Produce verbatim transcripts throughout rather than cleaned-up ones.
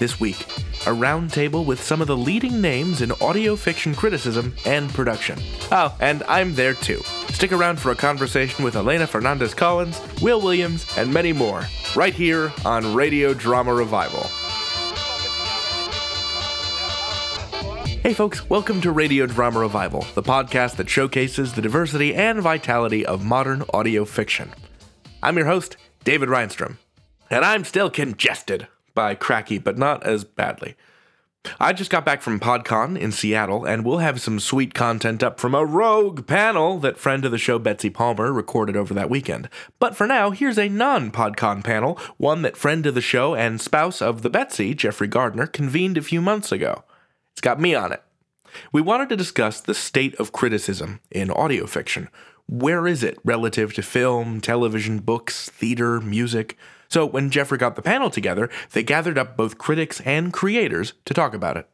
this week, a roundtable with some of the leading names in audio fiction criticism and production. Oh, and I'm there too. Stick around for a conversation with Elena Fernández-Collins, Wil Williams, and many more, right here on Radio Drama Revival. Hey folks, welcome to Radio Drama Revival, the podcast that showcases the diversity and vitality of modern audio fiction. I'm your host, David Reinstrom, and I'm still congested by cracky, but not as badly. I just got back from PodCon in Seattle, and we'll have some sweet content up from a rogue panel that friend of the show Betsy Palmer recorded over that weekend. But for now, here's a non-PodCon panel, one that friend of the show and spouse of the Betsy, Jeffrey Gardner, convened a few months ago. It's got me on it. We wanted to discuss the state of criticism in audio fiction. Where is it relative to film, television, books, theater, music? So when Jeffrey got the panel together, they gathered up both critics and creators to talk about it.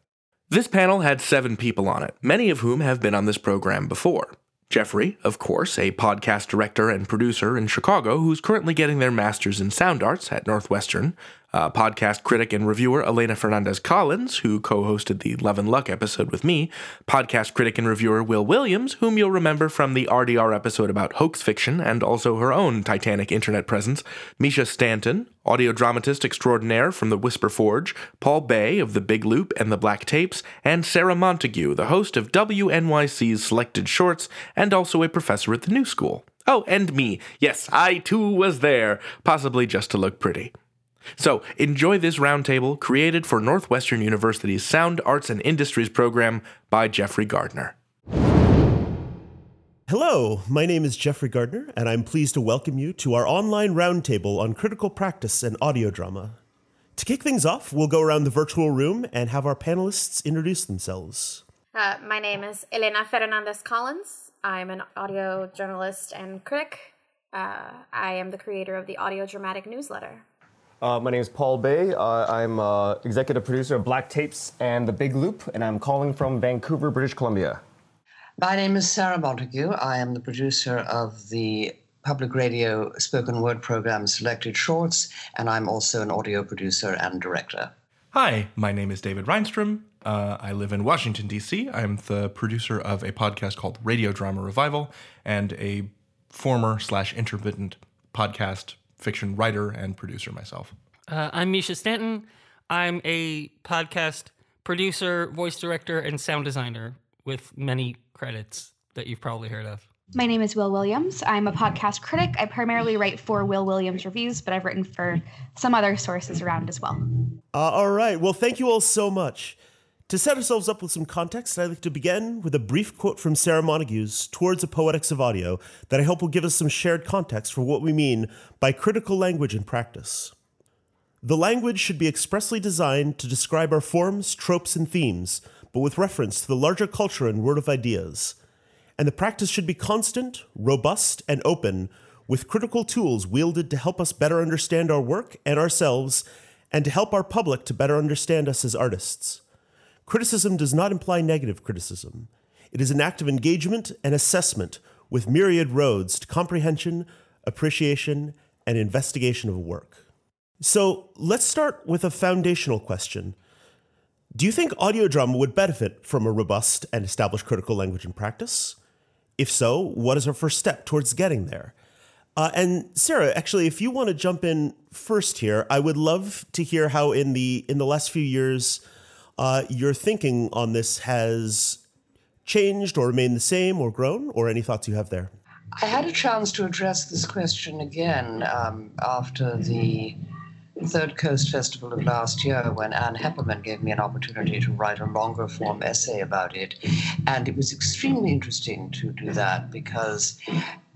This panel had seven people on it, many of whom have been on this program before. Jeffrey, of course, a podcast director and producer in Chicago who's currently getting their master's in sound arts at Northwestern. Uh, podcast critic and reviewer Elena Fernández-Collins, who co-hosted the Love and Luck episode with me. Podcast critic and reviewer Wil Williams, whom you'll remember from the R D R episode about hoax fiction and also her own titanic internet presence. Misha Stanton, audiodramatist extraordinaire from the Whisper Forge. Paul Bay of The Big Loop and The Black Tapes. And Sarah Montague, the host of W N Y C's Selected Shorts and also a professor at the New School. Oh, and me. Yes, I too was there, possibly just to look pretty. So, enjoy this roundtable created for Northwestern University's Sound Arts and Industries program by Jeffrey Gardner. Hello, my name is Jeffrey Gardner, and I'm pleased to welcome you to our online roundtable on critical practice and audio drama. To kick things off, we'll go around the virtual room and have our panelists introduce themselves. Uh, my name is Elena Fernández-Collins. I'm an audio journalist and critic. Uh, I am the creator of the Audiodramatic Newsletter. Uh, my name is Paul Bay. Uh, I'm uh, executive producer of Black Tapes and The Big Loop, and I'm calling from Vancouver, British Columbia. My name is Sarah Montague. I am the producer of the public radio spoken word program Selected Shorts, and I'm also an audio producer and director. Hi, my name is David Reinstrom. Uh, I live in Washington, D C. I'm the producer of a podcast called Radio Drama Revival and a former slash intermittent podcast fiction writer and producer myself. Uh, I'm Misha Stanton. I'm a podcast producer, voice director, and sound designer with many credits that you've probably heard of. My name is Wil Williams. I'm a podcast critic. I primarily write for Wil Williams Reviews, but I've written for some other sources around as well. Uh, all right. Well, thank you all so much. To set ourselves up with some context, I'd like to begin with a brief quote from Sarah Montague's Towards a Poetics of Audio that I hope will give us some shared context for what we mean by critical language in practice. The language should be expressly designed to describe our forms, tropes, and themes, but with reference to the larger culture and world of ideas. And the practice should be constant, robust, and open, with critical tools wielded to help us better understand our work and ourselves, and to help our public to better understand us as artists. Criticism does not imply negative criticism. It is an act of engagement and assessment with myriad roads to comprehension, appreciation, and investigation of work. So let's start with a foundational question. Do you think audio drama would benefit from a robust and established critical language in practice? If so, what is our first step towards getting there? Uh, and Sarah, actually, if you want to jump in first here, I would love to hear how in the in the last few years Uh, your thinking on this has changed or remained the same or grown, or any thoughts you have there? I had a chance to address this question again um, after the Third Coast Festival of last year when Anne Hepperman gave me an opportunity to write a longer form essay about it. And it was extremely interesting to do that because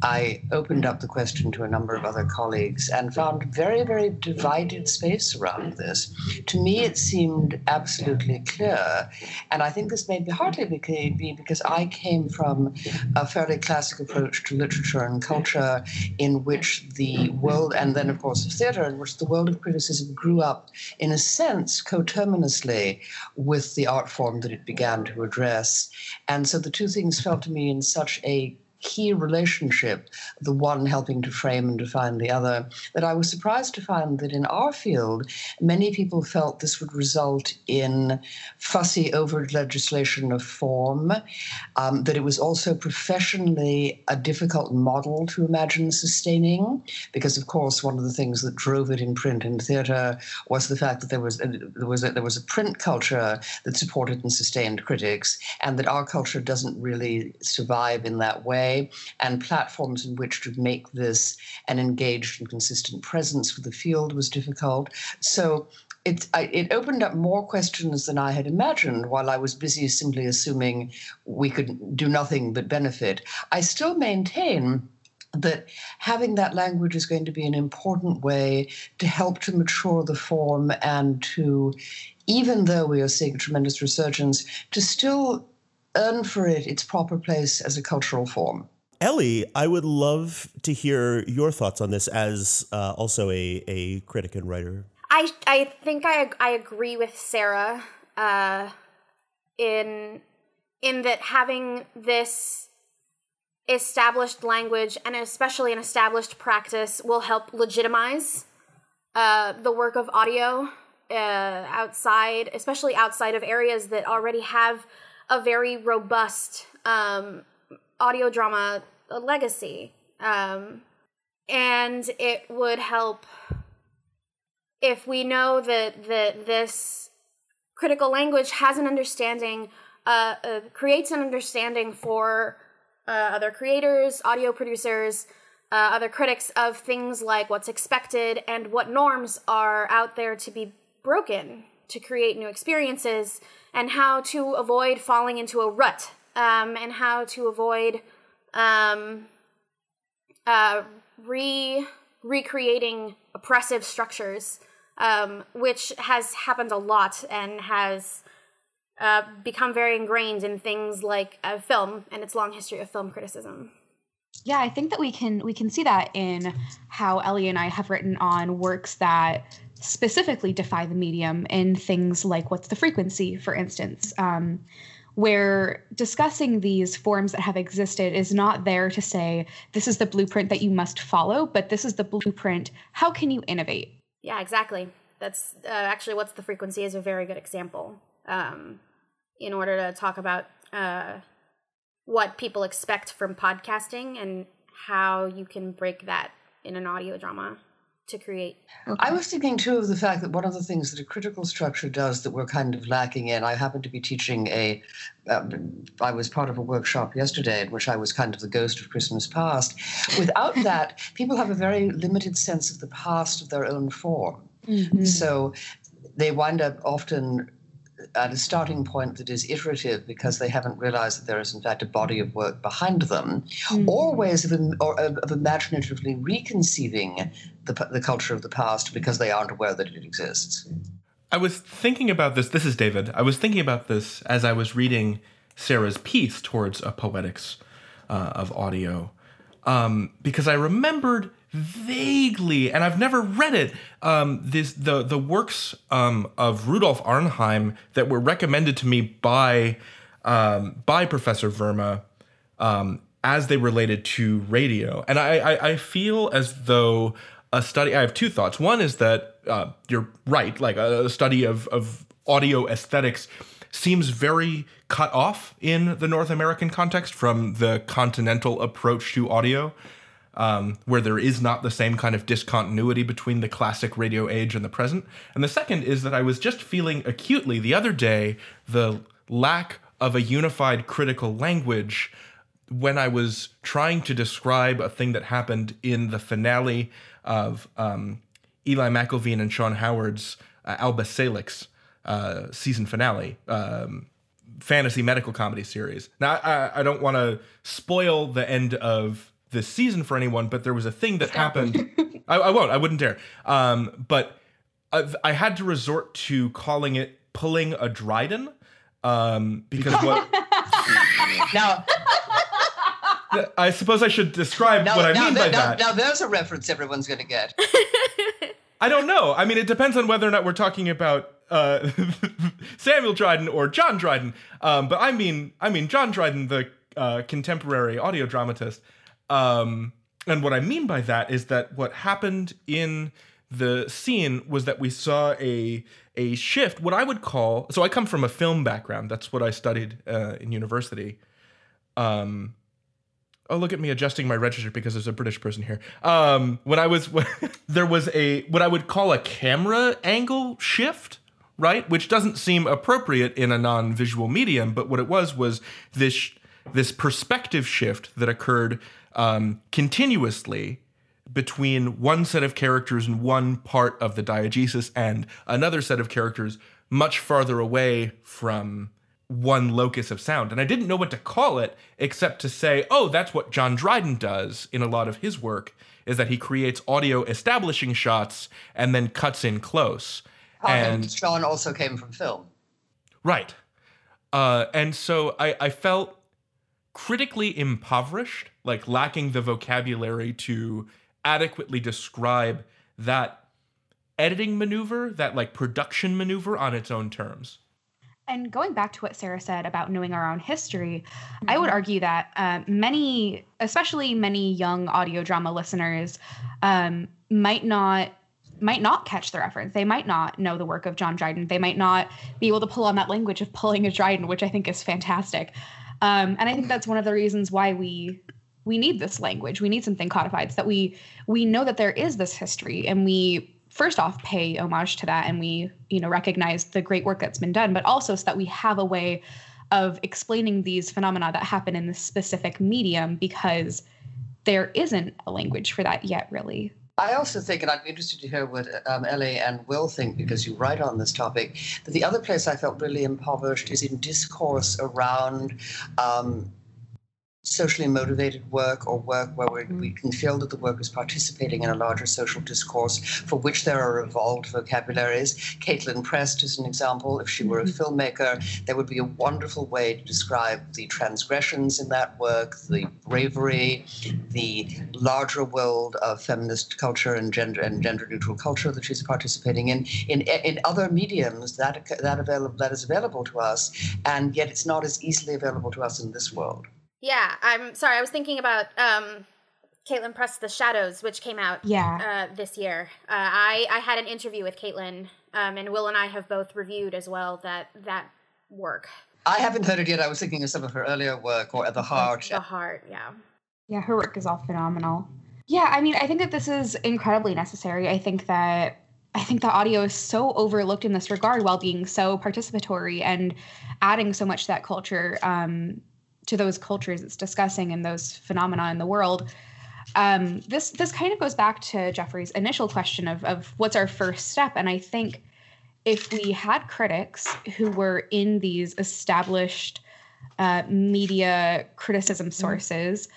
I opened up the question to a number of other colleagues and found very, very divided space around this. To me, it seemed absolutely clear. And I think this may be hardly be because I came from a fairly classic approach to literature and culture in which the world, and then, of course, of theater, in which the world of criticism grew up, in a sense, coterminously with the art form that it began to address. And so the two things felt to me in such a key relationship, the one helping to frame and define the other, that I was surprised to find that in our field, many people felt this would result in fussy over-legislation of form, um, that it was also professionally a difficult model to imagine sustaining, because, of course, one of the things that drove it in print and theatre was the fact that there was a, there was a, there was a print culture that supported and sustained critics, and that our culture doesn't really survive in that way, and platforms in which to make this an engaged and consistent presence for the field was difficult. So it, I, it opened up more questions than I had imagined while I was busy simply assuming we could do nothing but benefit. I still maintain that having that language is going to be an important way to help to mature the form and to, even though we are seeing tremendous resurgence, to still earn for it its proper place as a cultural form. Ellie, I would love to hear your thoughts on this as uh, also a, a critic and writer. I I think I I agree with Sarah uh, in in that having this established language and especially an established practice will help legitimize uh, the work of audio uh, outside, especially outside of areas that already have a very robust um, audio drama legacy. Um, and it would help if we know that, that this critical language has an understanding, uh, uh, creates an understanding for uh, other creators, audio producers, uh, other critics of things like what's expected and what norms are out there to be broken to create new experiences, and how to avoid falling into a rut, um, and how to avoid um, uh, re recreating oppressive structures, um, which has happened a lot and has uh, become very ingrained in things like uh, film and its long history of film criticism. Yeah, I think that we can we can see that in how Ellie and I have written on works that specifically defy the medium in things like What's the Frequency, for instance, um, where discussing these forms that have existed is not there to say, this is the blueprint that you must follow, but this is the blueprint. How can you innovate? Yeah, exactly. That's uh, actually What's the Frequency is a very good example um, in order to talk about uh, what people expect from podcasting and how you can break that in an audio drama to create. Okay. I was thinking too of the fact that one of the things that a critical structure does that we're kind of lacking in, I happen to be teaching a, um, I was part of a workshop yesterday in which I was kind of the ghost of Christmas past. Without that, people have a very limited sense of the past of their own form. Mm-hmm. So they wind up often at a starting point that is iterative because they haven't realized that there is, in fact, a body of work behind them, mm-hmm. or ways of, or of imaginatively reconceiving the, the culture of the past because they aren't aware that it exists. I was thinking about this. This is David. I was thinking about this as I was reading Sarah's piece towards a poetics uh, of audio, um, because I remembered vaguely, and I've never read it, um, this the the works um, of Rudolf Arnheim that were recommended to me by um, by Professor Verma um, as they related to radio. And I, I, I feel as though a study, I have two thoughts. One is that uh, you're right, like a, a study of, of audio aesthetics seems very cut off in the North American context from the continental approach to audio. Um, where there is not the same kind of discontinuity between the classic radio age and the present. And the second is that I was just feeling acutely the other day the lack of a unified critical language when I was trying to describe a thing that happened in the finale of um, Eli McElveen and Sean Howard's uh, Alba Salix uh, season finale, um, fantasy medical comedy series. Now, I, I don't want to spoil the end of this season for anyone, but there was a thing that happened. I, I won't, I wouldn't dare. Um, but I've, I had to resort to calling it pulling a Dryden um, because what... Now, I suppose I should describe now, what I now, mean there, by now, that. Now there's a reference everyone's going to get. I don't know. I mean, it depends on whether or not we're talking about uh, Samuel Dryden or John Dryden. Um, but I mean, I mean John Dryden, the uh, contemporary audio dramatist. Um, and what I mean by that is that what happened in the scene was that we saw a a shift, what I would call... So I come from a film background. That's what I studied uh, in university. Um, oh, look at me adjusting my register because there's a British person here. Um, when I was... When, there was a what I would call a camera angle shift, right? Which doesn't seem appropriate in a non-visual medium, but what it was was this, this perspective shift that occurred um, continuously between one set of characters in one part of the diegesis and another set of characters much farther away from one locus of sound. And I didn't know what to call it except to say, oh, that's what John Dryden does in a lot of his work, is that he creates audio establishing shots and then cuts in close. Oh, and John also came from film. Right. Uh, and so I, I felt critically impoverished, like lacking the vocabulary to adequately describe that editing maneuver, that like production maneuver on its own terms. And going back to what Sarah said about knowing our own history, mm-hmm. I would argue that uh, many, especially many young audio drama listeners, um, might not might not catch the reference. They might not know the work of John Dryden. They might not be able to pull on that language of pulling a Dryden, which I think is fantastic. Um, and I think that's one of the reasons why we... We need this language. We need something codified so that we we know that there is this history, and we first off pay homage to that, and we you know recognize the great work that's been done, but also so that we have a way of explaining these phenomena that happen in this specific medium, because there isn't a language for that yet, really. I also think, and I'd be interested to hear what um, Ellie and Will think, because you write on this topic, that the other place I felt really impoverished is in discourse around Um, socially motivated work, or work where we, we can feel that the work is participating in a larger social discourse for which there are evolved vocabularies. Caitlin Prest is an example. If she were a filmmaker, there would be a wonderful way to describe the transgressions in that work, the bravery, the larger world of feminist culture and gender and gender-neutral culture that she's participating in. In in other mediums, that that available that is available to us, and yet it's not as easily available to us in this world. Yeah, I'm sorry. I was thinking about um, Caitlin Prest, The Shadows, which came out yeah. uh, this year. Uh, I, I had an interview with Caitlin, um, and Will and I have both reviewed as well that that work. I haven't heard it yet. I was thinking of some of her earlier work, or At the Heart. The Heart, yeah. Yeah, her work is all phenomenal. Yeah, I mean, I think that this is incredibly necessary. I think that I think the audio is so overlooked in this regard, while being so participatory and adding so much to that culture. Um, to those cultures it's discussing and those phenomena in the world. Um, this this kind of goes back to Jeffrey's initial question of, of what's our first step. And I think if we had critics who were in these established uh, media criticism sources,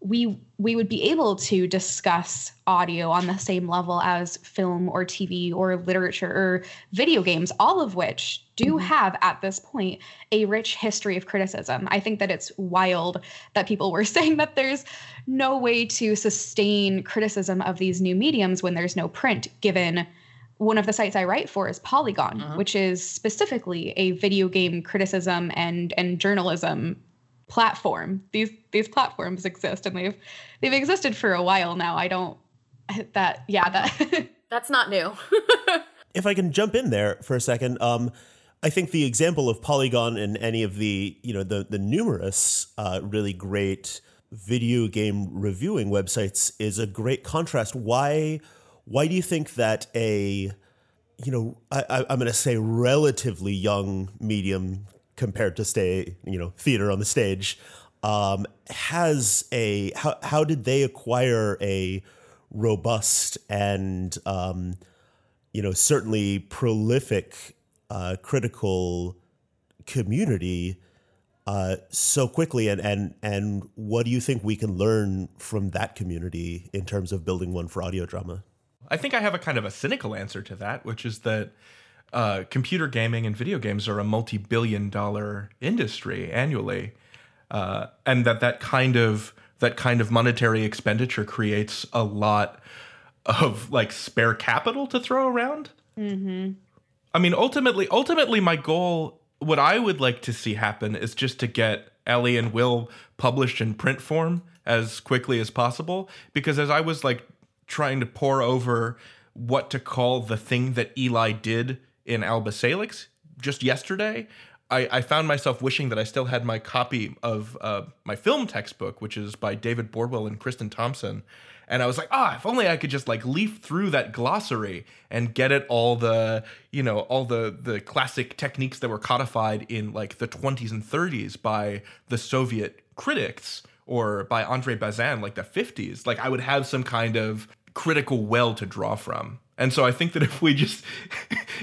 we we would be able to discuss audio on the same level as film or T V or literature or video games, all of which do have at this point a rich history of criticism. I think that it's wild that people were saying that there's no way to sustain criticism of these new mediums when there's no print, given one of the sites I write for is Polygon, uh-huh. which is specifically a video game criticism and and journalism platform. These these platforms exist, and they've they've existed for a while now. I don't that yeah that that's not new. If I can jump in there for a second, um, I think the example of Polygon and any of the you know the the numerous uh, really great video game reviewing websites is a great contrast. Why why do you think that a you know I, I, I'm going to say relatively young medium compared to, say, you know, theater on the stage, um, has a, how, how did they acquire a robust and, um, you know, certainly prolific uh, critical community uh, so quickly? And, and, and what do you think we can learn from that community in terms of building one for audio drama? I think I have a kind of a cynical answer to that, which is that Uh, computer gaming and video games are a multi-billion dollar industry annually, uh, and that that kind of that kind of monetary expenditure creates a lot of like spare capital to throw around. Mm-hmm. I mean, ultimately, ultimately, my goal, what I would like to see happen, is just to get Ellie and Will published in print form as quickly as possible, because as I was like trying to pore over what to call the thing that Eli did in Alba Salix just yesterday, I, I found myself wishing that I still had my copy of uh, my film textbook, which is by David Bordwell and Kristen Thompson. And I was like, ah, if only I could just like leaf through that glossary and get at all the, you know, all the the classic techniques that were codified in like the twenties and thirties by the Soviet critics or by Andre Bazin, like the fifties. Like I would have some kind of critical well to draw from. And so I think that if we just,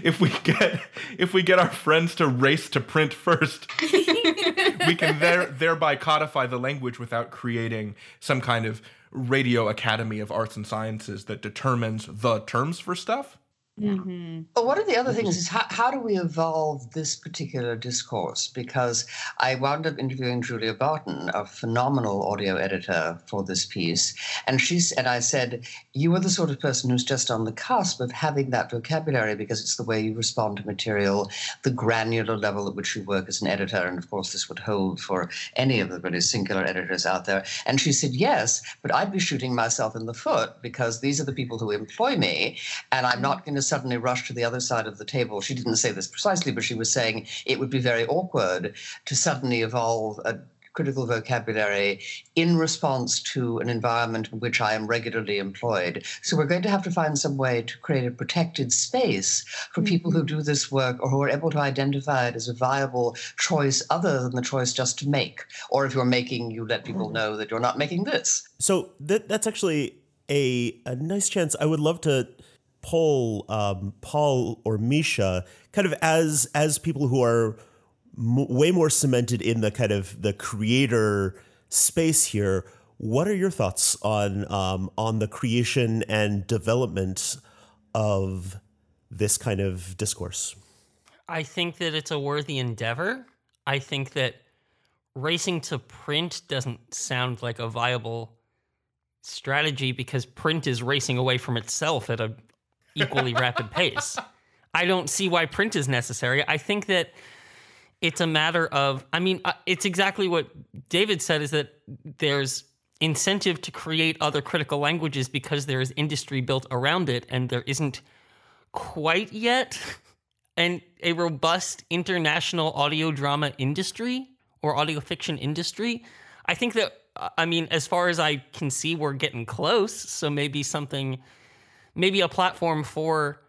if we get, if we get our friends to race to print first, we can there, thereby codify the language without creating some kind of radio academy of arts and sciences that determines the terms for stuff. Mm-hmm. Well, one of the other things is how, how do we evolve this particular discourse? Because I wound up interviewing Julia Barton, a phenomenal audio editor for this piece, and she and I said, you are the sort of person who's just on the cusp of having that vocabulary, because it's the way you respond to material, the granular level at which you work as an editor, and of course this would hold for any of the really singular editors out there. And she said, yes, but I'd be shooting myself in the foot, because these are the people who employ me, and I'm not going to suddenly rushed to the other side of the table. She didn't say this precisely, but she was saying it would be very awkward to suddenly evolve a critical vocabulary in response to an environment in which I am regularly employed. So we're going to have to find some way to create a protected space for mm-hmm. people who do this work or who are able to identify it as a viable choice other than the choice just to make. Or if you're making, you let people know that you're not making this. So that, that's actually a, a nice chance. I would love to Paul, um, Paul, or Misha, kind of as as people who are m- way more cemented in the kind of the creator space here. What are your thoughts on um, on the creation and development of this kind of discourse? I think that it's a worthy endeavor. I think that racing to print doesn't sound like a viable strategy, because print is racing away from itself at a equally rapid pace. I don't see why print is necessary. I think that it's a matter of, I mean, it's exactly what David said, is that there's incentive to create other critical languages because there is industry built around it, and there isn't quite yet an, a robust international audio drama industry or audio fiction industry. I think that, I mean, as far as I can see, we're getting close, so maybe something... Maybe a platform for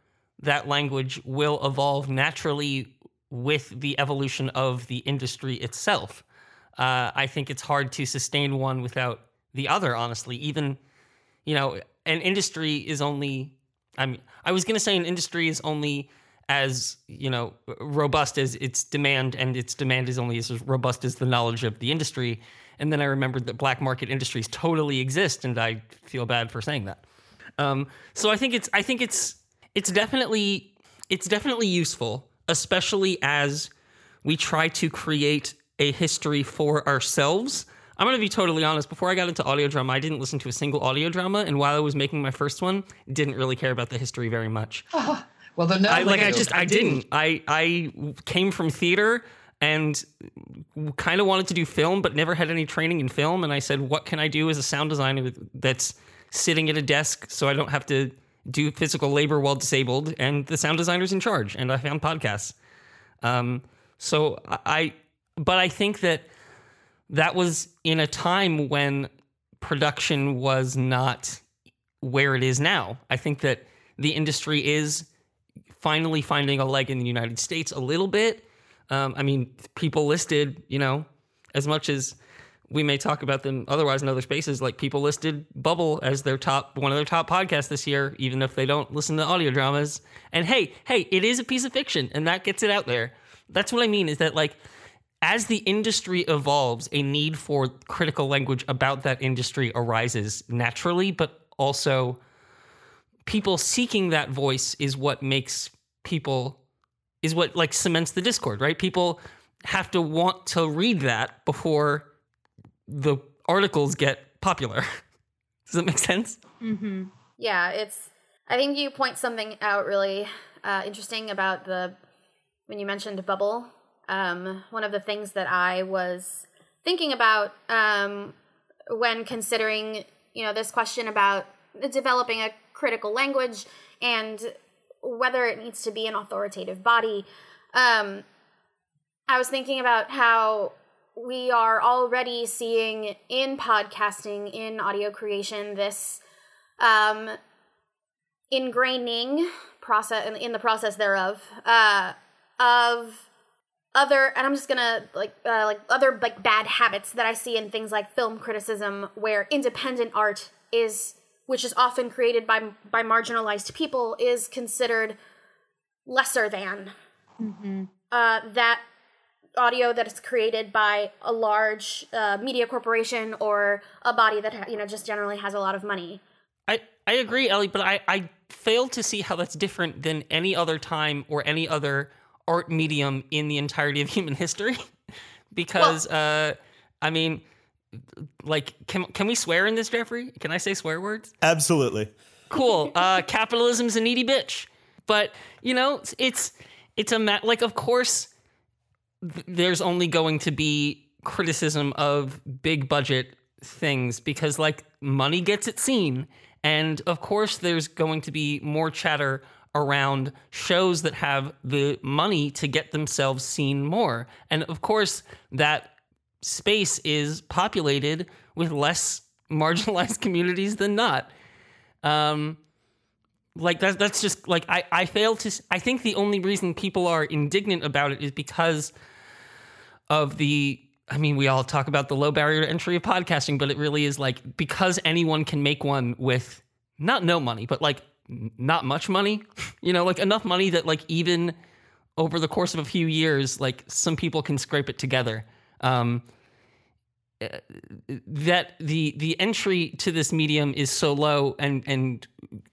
that language will evolve naturally with the evolution of the industry itself. Uh, I think it's hard to sustain one without the other, honestly. Even, you know, an industry is only, I mean, I was going to say an industry is only as, you know, robust as its demand, and its demand is only as robust as the knowledge of the industry. And then I remembered that black market industries totally exist, and I feel bad for saying that. Um, so I think it's I think it's it's definitely it's definitely useful, especially as we try to create a history for ourselves. I'm going to be totally honest. Before I got into audio drama, I didn't listen to a single audio drama, and while I was making my first one, didn't really care about the history very much. Oh, well, no, I, like I just I didn't. I I came from theater and kind of wanted to do film, but never had any training in film. And I said, what can I do as a sound designer that's sitting at a desk so I don't have to do physical labor while disabled, and the sound designer's in charge, and I found podcasts. Um, so I, but I think that that was in a time when production was not where it is now. I think that the industry is finally finding a leg in the United States a little bit. Um, I mean, people listed, you know, as much as we may talk about them otherwise in other spaces, like people listed Bubble as their top, one of their top podcasts this year, even if they don't listen to audio dramas. And hey, hey, it is a piece of fiction, and that gets it out there. That's what I mean, is that like, as the industry evolves, a need for critical language about that industry arises naturally, but also people seeking that voice is what makes people, is what like cements the discord, right? People have to want to read that before the articles get popular. Does that make sense? Mm-hmm. Yeah, it's, I think you point something out really uh, interesting about the, when you mentioned Bubble, um, one of the things that I was thinking about um, when considering, you know, this question about developing a critical language and whether it needs to be an authoritative body. Um, I was thinking about how we are already seeing in podcasting, in audio creation, this um, ingraining process in, in the process thereof uh, of other, and I'm just gonna like uh, like other like bad habits that I see in things like film criticism, where independent art is, which is often created by by marginalized people, is considered lesser than. Mm-hmm. Uh, that audio that is created by a large uh, media corporation or a body that ha- you know just generally has a lot of money. I, I agree, Ellie, but I, I fail to see how that's different than any other time or any other art medium in the entirety of human history. Because, well, uh, I mean, like, can can we swear in this, Jeffrey? Can I say swear words? Absolutely. Cool. Uh, capitalism's a needy bitch. But, you know, it's... It's a ma- like, of course, th- there's only going to be criticism of big budget things because, like, money gets it seen. And of course, there's going to be more chatter around shows that have the money to get themselves seen more. And of course, that space is populated with less marginalized communities than not. Um, Like, that, that's just, like, I, I fail to... I think the only reason people are indignant about it is because of the... I mean, we all talk about the low barrier to entry of podcasting, but it really is, like, because anyone can make one with not no money, but, like, not much money. You know, like, enough money that, like, even over the course of a few years, like, some people can scrape it together. Um, that the the entry to this medium is so low and and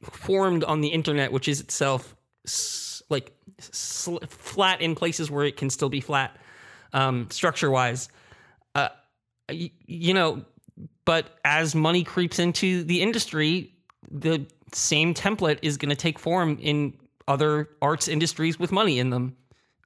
formed on the internet, which is itself s- like sl- flat in places where it can still be flat um, structure wise, uh, y- you know, but as money creeps into the industry, the same template is going to take form in other arts industries with money in them.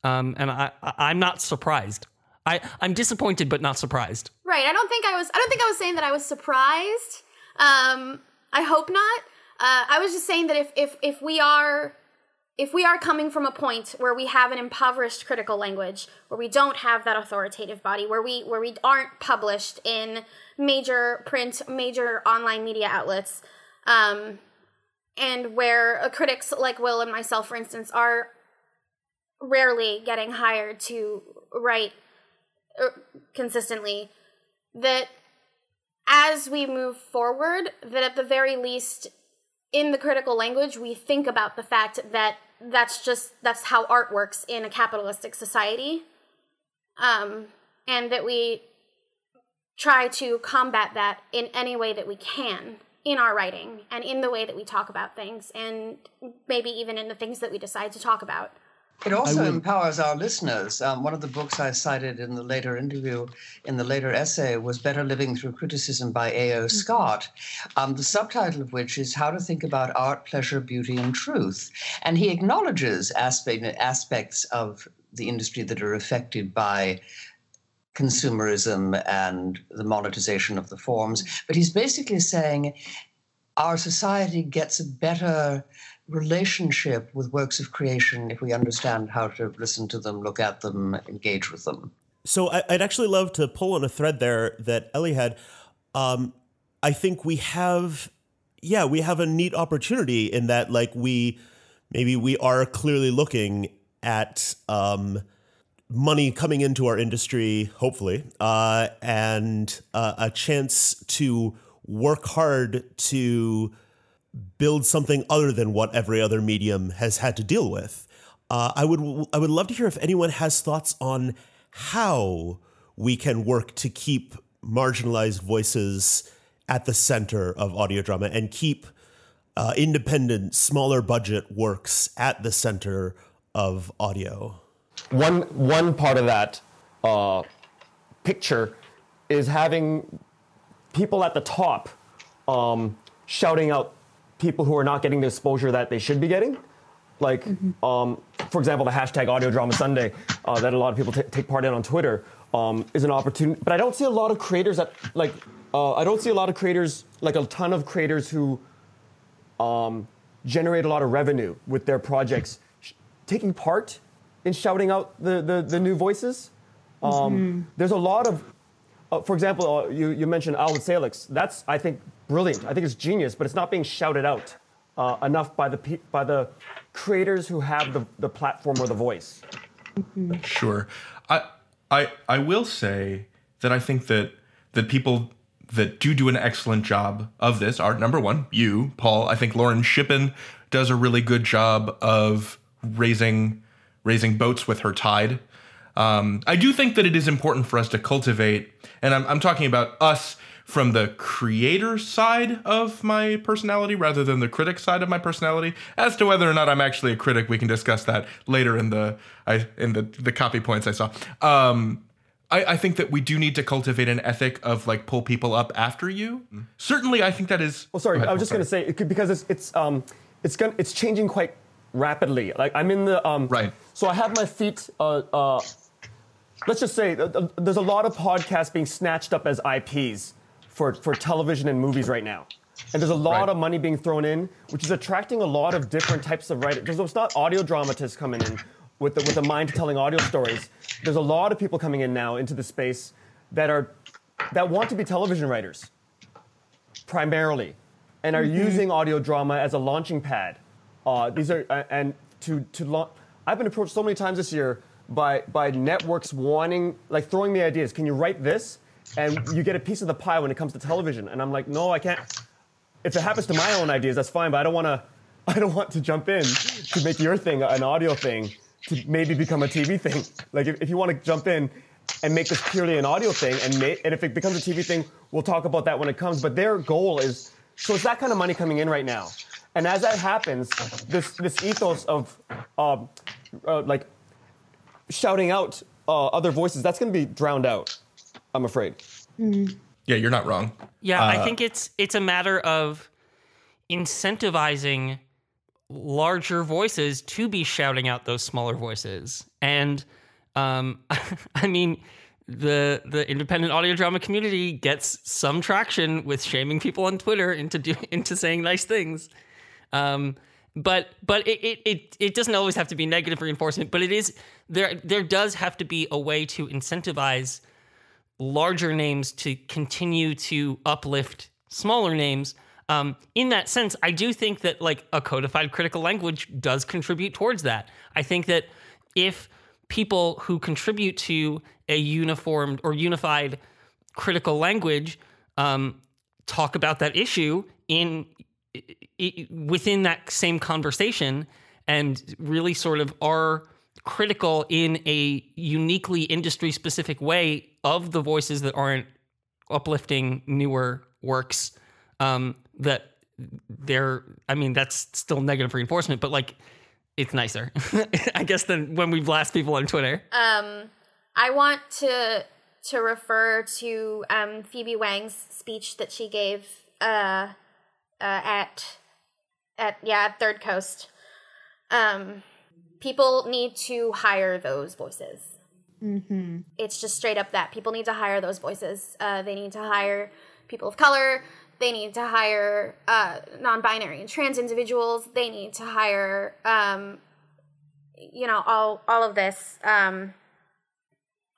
Um, and I, I, I'm not surprised. I, I'm disappointed, but not surprised. Right. I don't think I was, I don't think I was saying that I was surprised. Um, I hope not. Uh, I was just saying that if, if if we are if we are coming from a point where we have an impoverished critical language, where we don't have that authoritative body, where we where we aren't published in major print, major online media outlets, um, and where uh, critics like Will and myself, for instance, are rarely getting hired to write consistently, that as we move forward, that at the very least, in the critical language, we think about the fact that that's just, that's how art works in a capitalistic society. Um, and that we try to combat that in any way that we can in our writing and in the way that we talk about things and maybe even in the things that we decide to talk about. It also empowers our listeners. Um, one of the books I cited in the later interview, in the later essay, was Better Living Through Criticism by A O Scott, um, the subtitle of which is How to Think About Art, Pleasure, Beauty, and Truth. And he acknowledges aspect, aspects of the industry that are affected by consumerism and the monetization of the forms. But he's basically saying our society gets a better relationship with works of creation if we understand how to listen to them, look at them, engage with them. So I'd actually love to pull on a thread there that Ellie had. Um, I think we have, yeah, we have a neat opportunity in that, like, we, maybe we are clearly looking at um, money coming into our industry, hopefully, uh, and uh, a chance to work hard to build something other than what every other medium has had to deal with. Uh, I would I would love to hear if anyone has thoughts on how we can work to keep marginalized voices at the center of audio drama and keep uh, independent, smaller budget works at the center of audio. One one part of that uh, picture is having people at the top um, shouting out people who are not getting the exposure that they should be getting. Like, mm-hmm. um, for example, the hashtag Audio Drama Sunday uh, that a lot of people t- take part in on Twitter um, is an opportunity. But I don't see a lot of creators that, like, uh, I don't see a lot of creators, like a ton of creators who um, generate a lot of revenue with their projects sh- taking part in shouting out the, the, the new voices. Um, mm-hmm. There's a lot of, uh, for example, uh, you, you mentioned Alba Salix. That's, I think, brilliant. I think it's genius, but it's not being shouted out uh, enough by the pe- by the creators who have the, the platform or the voice. Mm-hmm. Sure. I, I I will say that I think that that people that do do an excellent job of this are, number one, you, Paul. I think Lauren Shippen does a really good job of raising raising boats with her tide. Um, I do think that it is important for us to cultivate, and I'm, I'm talking about us from the creator side of my personality rather than the critic side of my personality. As to whether or not I'm actually a critic, we can discuss that later in the I, in the, the copy points I saw. Um, I, I think that we do need to cultivate an ethic of, like, pull people up after you. Certainly, I think that is. Well, sorry, ahead, I was Paul, just going to say it could, because it's it's um it's gonna, it's changing quite rapidly. Like, I'm in the um right. So I have my feet uh uh. Let's just say uh, there's a lot of podcasts being snatched up as I Ps for, for television and movies right now. And there's a lot right. of money being thrown in, which is attracting a lot of different types of writers. There's, there's not audio dramatists coming in with the, with a mind to telling audio stories. There's a lot of people coming in now into the space that are that want to be television writers primarily and are mm-hmm. using audio drama as a launching pad. Uh, these are uh, and to to launch. I've been approached so many times this year by by networks wanting, like, throwing me ideas. Can you write this? And you get a piece of the pie when it comes to television. And I'm like, no, I can't. If it happens to my own ideas, that's fine. But I don't want to. I don't want to jump in to make your thing an audio thing to maybe become a T V thing. Like, if, if you want to jump in and make this purely an audio thing, and ma- and if it becomes a T V thing, we'll talk about that when it comes. But their goal is so it's that kind of money coming in right now. And as that happens, this this ethos of uh, uh, like. shouting out uh, other voices, that's going to be drowned out, I'm afraid. Mm-hmm. Yeah, you're not wrong. Yeah, uh, I think it's it's a matter of incentivizing larger voices to be shouting out those smaller voices. And um, I mean, the the independent audio drama community gets some traction with shaming people on Twitter into do, into saying nice things. Um, But but it, it, it, it doesn't always have to be negative reinforcement, but it is there there does have to be a way to incentivize larger names to continue to uplift smaller names. Um, in that sense, I do think that, like, a codified critical language does contribute towards that. I think that if people who contribute to a uniformed or unified critical language um, talk about that issue in within that same conversation and really sort of are critical in a uniquely industry-specific way of the voices that aren't uplifting newer works, um, that they're, I mean, that's still negative reinforcement, but, like, it's nicer, I guess, than when we blast people on Twitter. Um, I want to to refer to um, Phoebe Wang's speech that she gave uh, uh, at... At yeah, at Third Coast. Um, people need to hire those voices. Mm-hmm. It's just straight up that. People need to hire those voices. Uh, they need to hire people of color. They need to hire uh, non-binary and trans individuals. They need to hire, um, you know, all all of this. Um,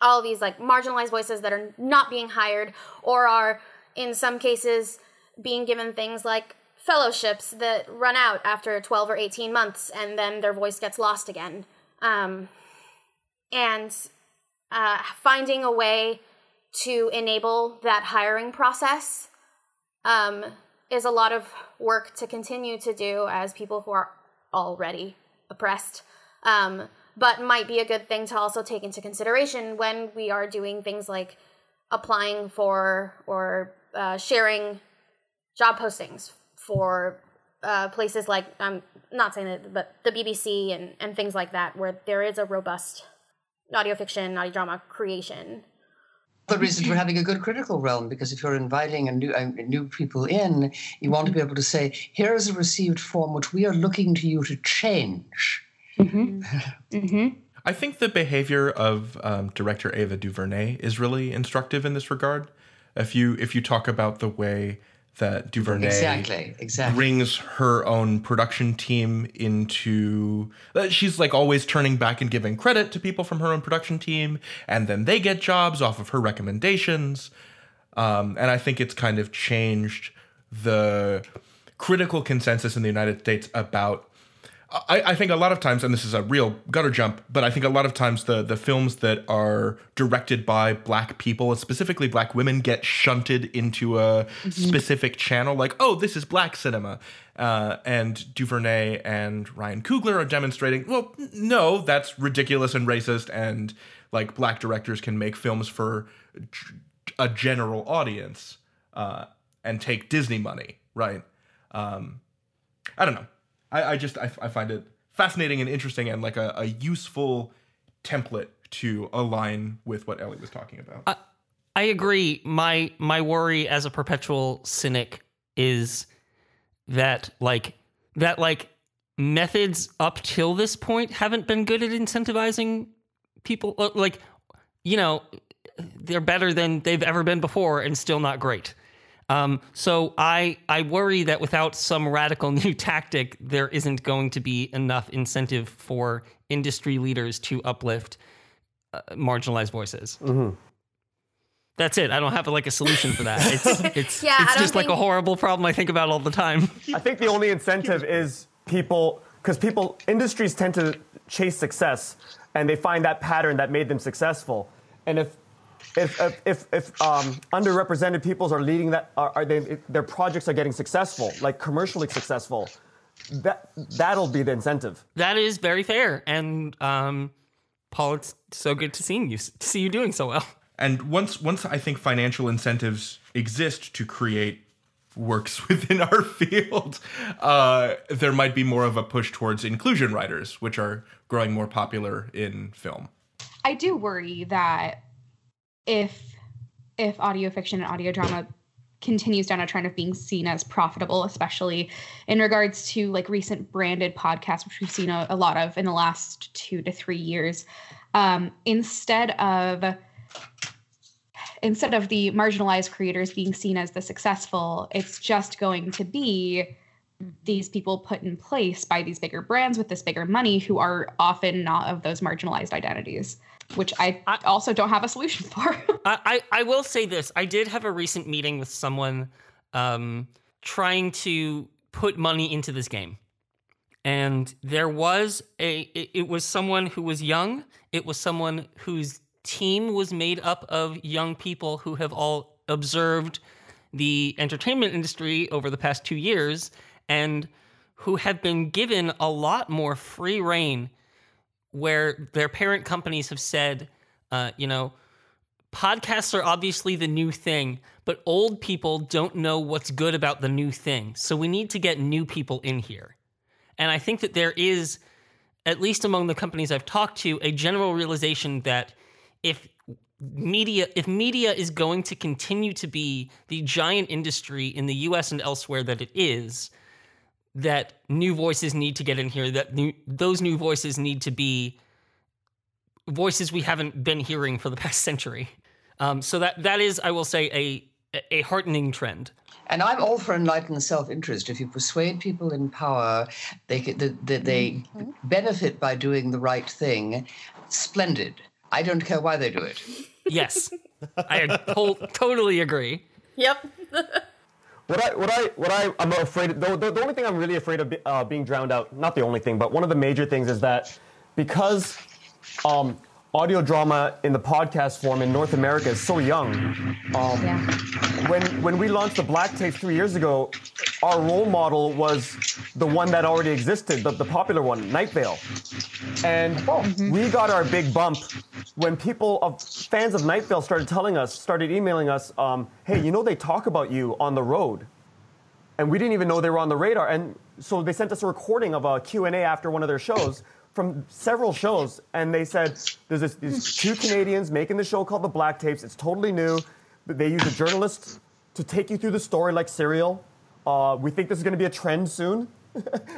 all of these, like, marginalized voices that are not being hired or are, in some cases, being given things like fellowships that run out after twelve or eighteen months, and then their voice gets lost again. Um, and uh, finding a way to enable that hiring process um, is a lot of work to continue to do as people who are already oppressed, um, but might be a good thing to also take into consideration when we are doing things like applying for or uh, sharing job postings for uh, places like, I'm not saying that, but the B B C and, and things like that, where there is a robust audio fiction, audio drama creation. The reason for having a good critical realm, because if you're inviting a new, uh, new people in, you want to be able to say, here is a received form which we are looking to you to change. Mm-hmm. mm-hmm. I think the behavior of um, director Ava DuVernay is really instructive in this regard. If you if you talk about the way that DuVernay exactly, exactly. brings her own production team into... She's like always turning back and giving credit to people from her own production team, and then they get jobs off of her recommendations. Um, and I think it's kind of changed the critical consensus in the United States about... I, I think a lot of times, and this is a real gutter jump, but I think a lot of times the, the films that are directed by Black people, specifically Black women, get shunted into a mm-hmm. specific channel. Like, oh, this is Black cinema. Uh, and DuVernay and Ryan Coogler are demonstrating, well, no, that's ridiculous and racist. And, like, Black directors can make films for a general audience uh, and take Disney money, right? Um, I don't know. I, I just, I, I find it fascinating and interesting and like a, a useful template to align with what Ellie was talking about. I, I agree. My, my worry as a perpetual cynic is that like, that like methods up till this point haven't been good at incentivizing people. Like, you know, they're better than they've ever been before and still not great. Um, so I, I worry that without some radical new tactic, there isn't going to be enough incentive for industry leaders to uplift uh, marginalized voices. Mm-hmm. That's it. I don't have like a solution for that. It's it's, yeah, it's just think... like a horrible problem I think about all the time. I think the only incentive is people, because people, industries tend to chase success and they find that pattern that made them successful. And if If if if, if um, underrepresented peoples are leading that, are, are they? Their projects are getting successful, like commercially successful. That that'll be the incentive. That is very fair. And um, Paul, it's so good to seeing you to see you doing so well. And once once I think financial incentives exist to create works within our field, uh, there might be more of a push towards inclusion writers, which are growing more popular in film. I do worry that. If if audio fiction and audio drama continues down a trend of being seen as profitable, especially in regards to like recent branded podcasts, which we've seen a, a lot of in the last two to three years, um, instead of instead of the marginalized creators being seen as the successful, it's just going to be these people put in place by these bigger brands with this bigger money who are often not of those marginalized identities. Which I, I also don't have a solution for. I, I will say this. I did have a recent meeting with someone um, trying to put money into this game. And there was a, it, it was someone who was young. It was someone whose team was made up of young people who have all observed the entertainment industry over the past two years and who have been given a lot more free rein where their parent companies have said, uh, you know, podcasts are obviously the new thing, but old people don't know what's good about the new thing. So we need to get new people in here. And I think that there is, at least among the companies I've talked to, a general realization that if media, if media is going to continue to be the giant industry in the U S and elsewhere that it is, that new voices need to get in here, that new, those new voices need to be voices we haven't been hearing for the past century. Um, so that that is, I will say, a a heartening trend. And I'm all for enlightened self-interest. If you persuade people in power they that they, they mm-hmm. benefit by doing the right thing, splendid. I don't care why they do it. Yes, I to- totally agree. Yep. What I, what I, what I, I'm afraid of, the, the, the only thing I'm really afraid of be, uh, being drowned out, not the only thing, but one of the major things is that because um, audio drama in the podcast form in North America is so young, um, yeah. when, when we launched the Black Tapes three years ago, our role model was the one that already existed, the, the popular one, Night Vale. And oh, mm-hmm. we got our big bump when people, of fans of Night Vale started telling us, started emailing us, um, hey, you know they talk about you on the road. And we didn't even know they were on the radar. And so they sent us a recording of a Q and A after one of their shows from several shows. And they said, there's this, these two Canadians making the show called The Black Tapes. It's totally new. They use a journalist to take you through the story like Serial. Uh, we think this is going to be a trend soon.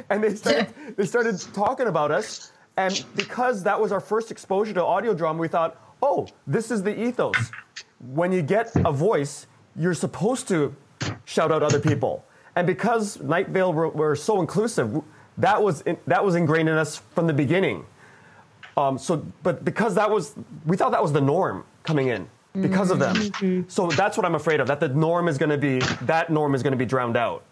And they started, they started talking about us. And because that was our first exposure to audio drama, we thought, oh, this is the ethos. When you get a voice, you're supposed to shout out other people. And because Night Vale were, were so inclusive, that was in, that was ingrained in us from the beginning. Um, so, but because that was, we thought that was the norm coming in because mm-hmm. of them. So that's what I'm afraid of, that the norm is going to be, that norm is going to be drowned out.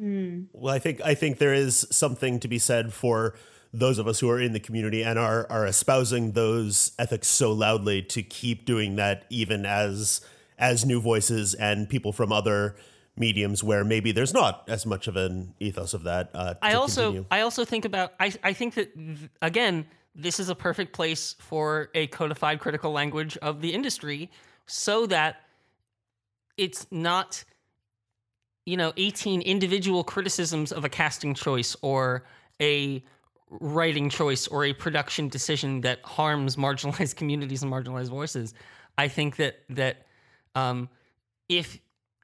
Mm. Well, I think I think there is something to be said for those of us who are in the community and are are espousing those ethics so loudly to keep doing that, even as as new voices and people from other mediums where maybe there's not as much of an ethos of that. Uh, I also continue. I also think about I I think that again this is a perfect place for a codified critical language of the industry so that it's not, you know, eighteen individual criticisms of a casting choice or a writing choice or a production decision that harms marginalized communities and marginalized voices. I think that that um, if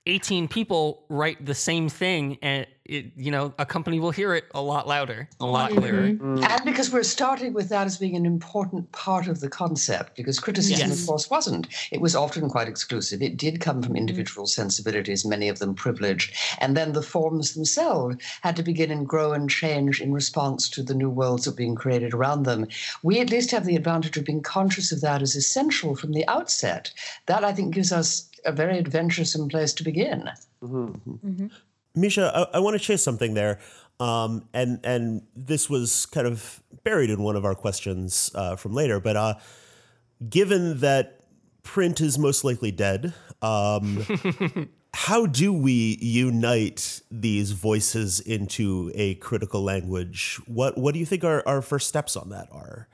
eighteen people write the same thing, and it, you know, a company will hear it a lot louder, a lot mm-hmm. clearer. Mm. And because we're starting with that as being an important part of the concept, because criticism, yes. of course, wasn't. It was often quite exclusive. It did come from individual mm. sensibilities, many of them privileged. And then the forms themselves had to begin and grow and change in response to the new worlds that were being created around them. We at least have the advantage of being conscious of that as essential from the outset. That, I think, gives us a very adventuresome place to begin. Mm-hmm. Mm-hmm. Misha, I, I want to chase something there. Um, and and this was kind of buried in one of our questions uh, from later. But uh, given that print is most likely dead, um, how do we unite these voices into a critical language? What what do you think our, our first steps on that are?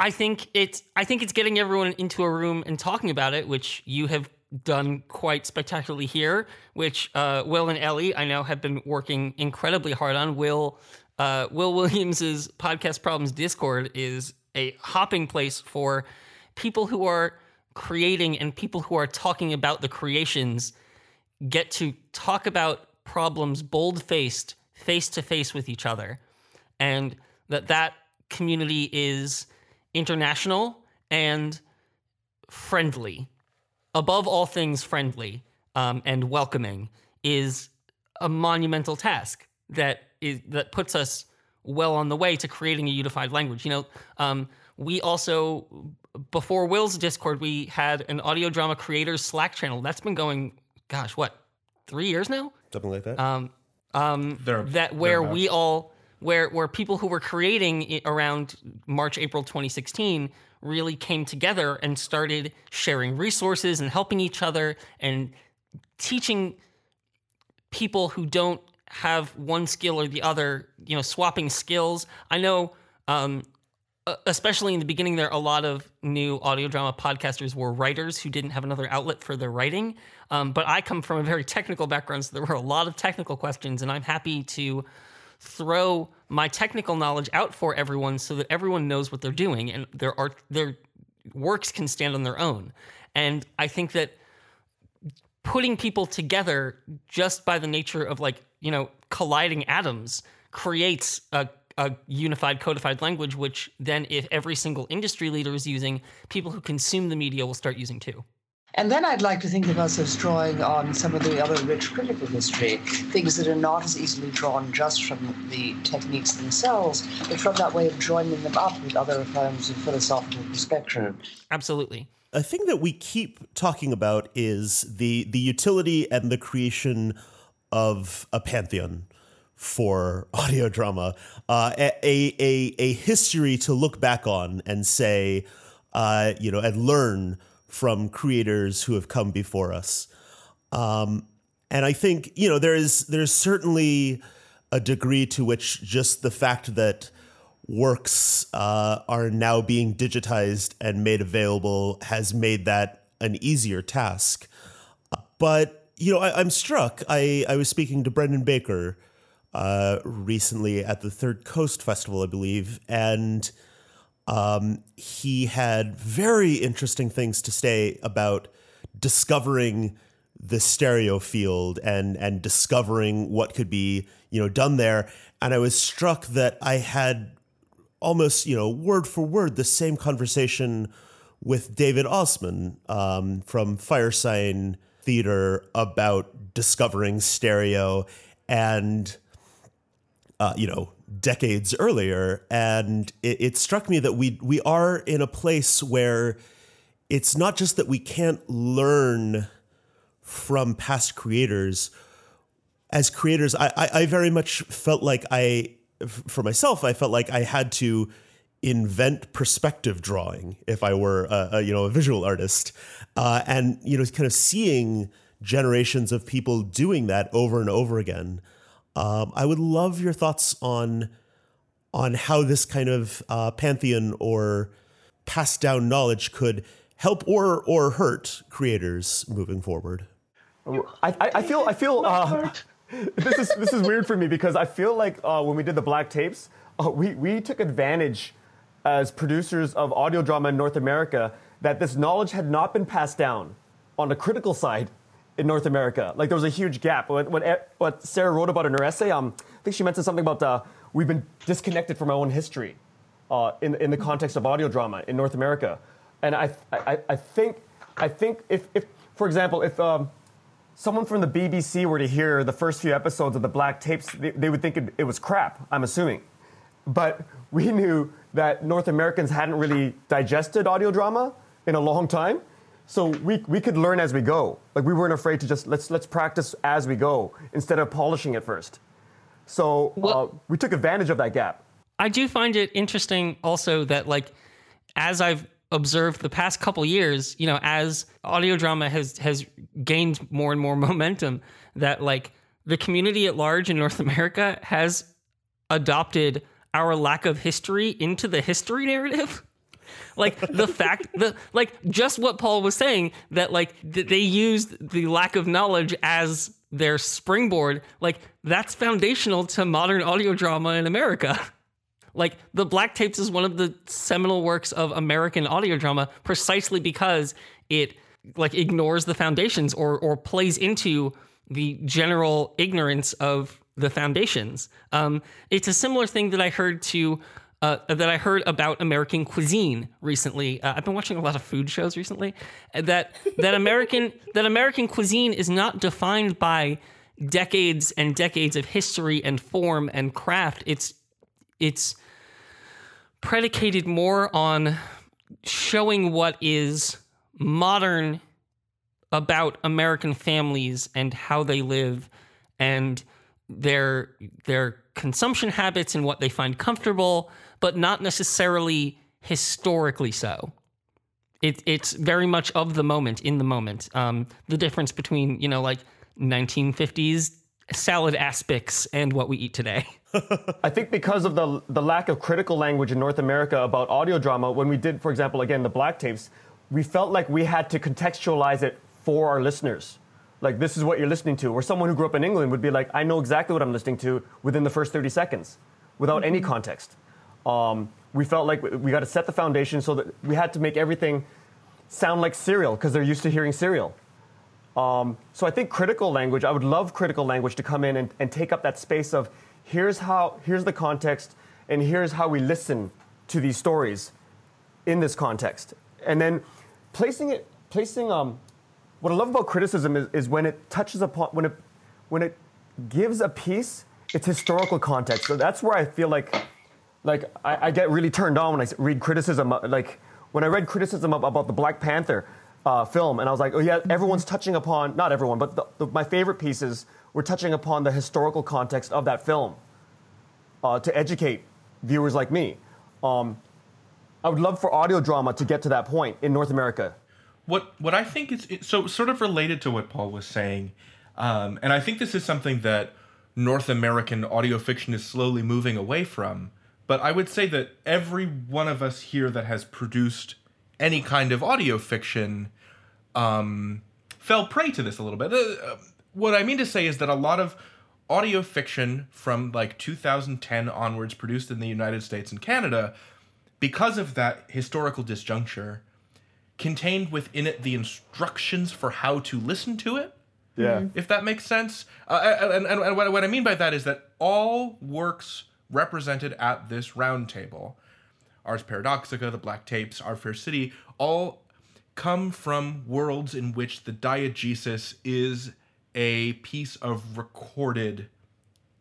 I think it's I think it's getting everyone into a room and talking about it, which you have done quite spectacularly here, which uh, Will and Ellie, I know, have been working incredibly hard on. Will uh, Wil Williams's Podcast Problems Discord is a hopping place for people who are creating and people who are talking about the creations get to talk about problems bold-faced, face-to-face with each other. And that that community is international and friendly. Above all things, friendly um, and welcoming is a monumental task that is that puts us well on the way to creating a unified language. You know, um, we also, before Will's Discord, we had an audio drama creators Slack channel that's been going, gosh, what, three years now? Something like that. Um, um, there, that where we all where where people who were creating around March, April, twenty sixteen. Really came together and started sharing resources and helping each other and teaching people who don't have one skill or the other, you know, swapping skills. I know, um, especially in the beginning there, a lot of new audio drama podcasters were writers who didn't have another outlet for their writing. Um, but I come from a very technical background, so there were a lot of technical questions, and I'm happy to throw my technical knowledge out for everyone so that everyone knows what they're doing and their art, their works can stand on their own. And I think that putting people together just by the nature of, like, you know, colliding atoms creates a, a unified codified language, which then if every single industry leader is using, people who consume the media will start using too. And then I'd like to think of us as drawing on some of the other rich critical history, things that are not as easily drawn just from the techniques themselves, but from that way of joining them up with other forms of philosophical perspective. Absolutely. A thing that we keep talking about is the, the utility and the creation of a pantheon for audio drama, uh, a, a, a history to look back on and say, uh, you know, and learn from creators who have come before us. Um, and I think, you know, there is there's certainly a degree to which just the fact that works uh, are now being digitized and made available has made that an easier task. But, you know, I, I'm struck. I, I was speaking to Brendan Baker uh, recently at the Third Coast Festival, I believe, and Um, he had very interesting things to say about discovering the stereo field and and discovering what could be, you know, done there. And I was struck that I had almost, you know, word for word, the same conversation with David Osman um, from Firesign Theater about discovering stereo and, uh, you know, decades earlier. And it, it struck me that we we are in a place where it's not just that we can't learn from past creators. As creators, I, I, I very much felt like I, for myself, I felt like I had to invent perspective drawing if I were a, a you know a visual artist, uh, and you know kind of seeing generations of people doing that over and over again. Um, I would love your thoughts on on how this kind of uh, pantheon or passed down knowledge could help or or hurt creators moving forward. I, I feel I feel uh, this is this is weird for me because I feel like uh, when we did the Black Tapes, uh, we we took advantage as producers of audio drama in North America that this knowledge had not been passed down on the critical side in North America. Like there was a huge gap. What what, what Sarah wrote about in her essay, um, I think she mentioned something about uh, we've been disconnected from our own history uh, in in the context of audio drama in North America, and I I, I think I think if if for example if um, someone from the B B C were to hear the first few episodes of the Black Tapes, they, they would think it, it was crap, I'm assuming. But we knew that North Americans hadn't really digested audio drama in a long time, so we we could learn as we go. Like we weren't afraid to just let's let's practice as we go instead of polishing it first. So well, uh, we took advantage of that gap. I do find it interesting also that like as I've observed the past couple years, you know, as audio drama has has gained more and more momentum, that like the community at large in North America has adopted our lack of history into the history narrative. Like the fact the like just what Paul was saying, that like th- they used the lack of knowledge as their springboard. Like that's foundational to modern audio drama in America. Like, The Black Tapes is one of the seminal works of American audio drama precisely because it, like, ignores the foundations or or plays into the general ignorance of the foundations. Um, it's a similar thing that I heard to, uh, that I heard about American cuisine recently. Uh, I've been watching a lot of food shows recently. That that American that American cuisine is not defined by decades and decades of history and form and craft. It's it's... predicated more on showing what is modern about American families and how they live and their their consumption habits and what they find comfortable, but not necessarily historically so. It, it's very much of the moment, in the moment. Um, the difference between, you know, like nineteen fifties salad aspics and what we eat today. I think because of the the lack of critical language in North America about audio drama, when we did, for example, again, the Black Tapes, we felt like we had to contextualize it for our listeners. Like, this is what you're listening to. Or someone who grew up in England would be like, I know exactly what I'm listening to within the first thirty seconds, without mm-hmm. any context. Um, we felt like we, we got to set the foundation so that we had to make everything sound like cereal, because they're used to hearing cereal. Um, so I think critical language, I would love critical language to come in and, and take up that space of, here's how, here's the context, and here's how we listen to these stories in this context. And then placing it, placing, um, what I love about criticism is, is when it touches upon, when it, when it gives a piece its historical context. So that's where I feel like, like I, I get really turned on when I read criticism. Like when I read criticism about the Black Panther uh, film, and I was like, oh yeah, everyone's touching upon, not everyone, but the, the, my favorite pieces we're touching upon the historical context of that film uh, to educate viewers like me. Um, I would love for audio drama to get to that point in North America. What what I think is, so sort of related to what Paul was saying, um, and I think this is something that North American audio fiction is slowly moving away from, but I would say that every one of us here that has produced any kind of audio fiction um, fell prey to this a little bit. Uh, What I mean to say is that a lot of audio fiction from like two thousand ten onwards produced in the United States and Canada, because of that historical disjuncture, contained within it the instructions for how to listen to it. Yeah. If that makes sense. Uh, and, and, and what I mean by that is that all works represented at this round table Ars Paradoxica, The Black Tapes, Our Fair City, all come from worlds in which the diegesis is a piece of recorded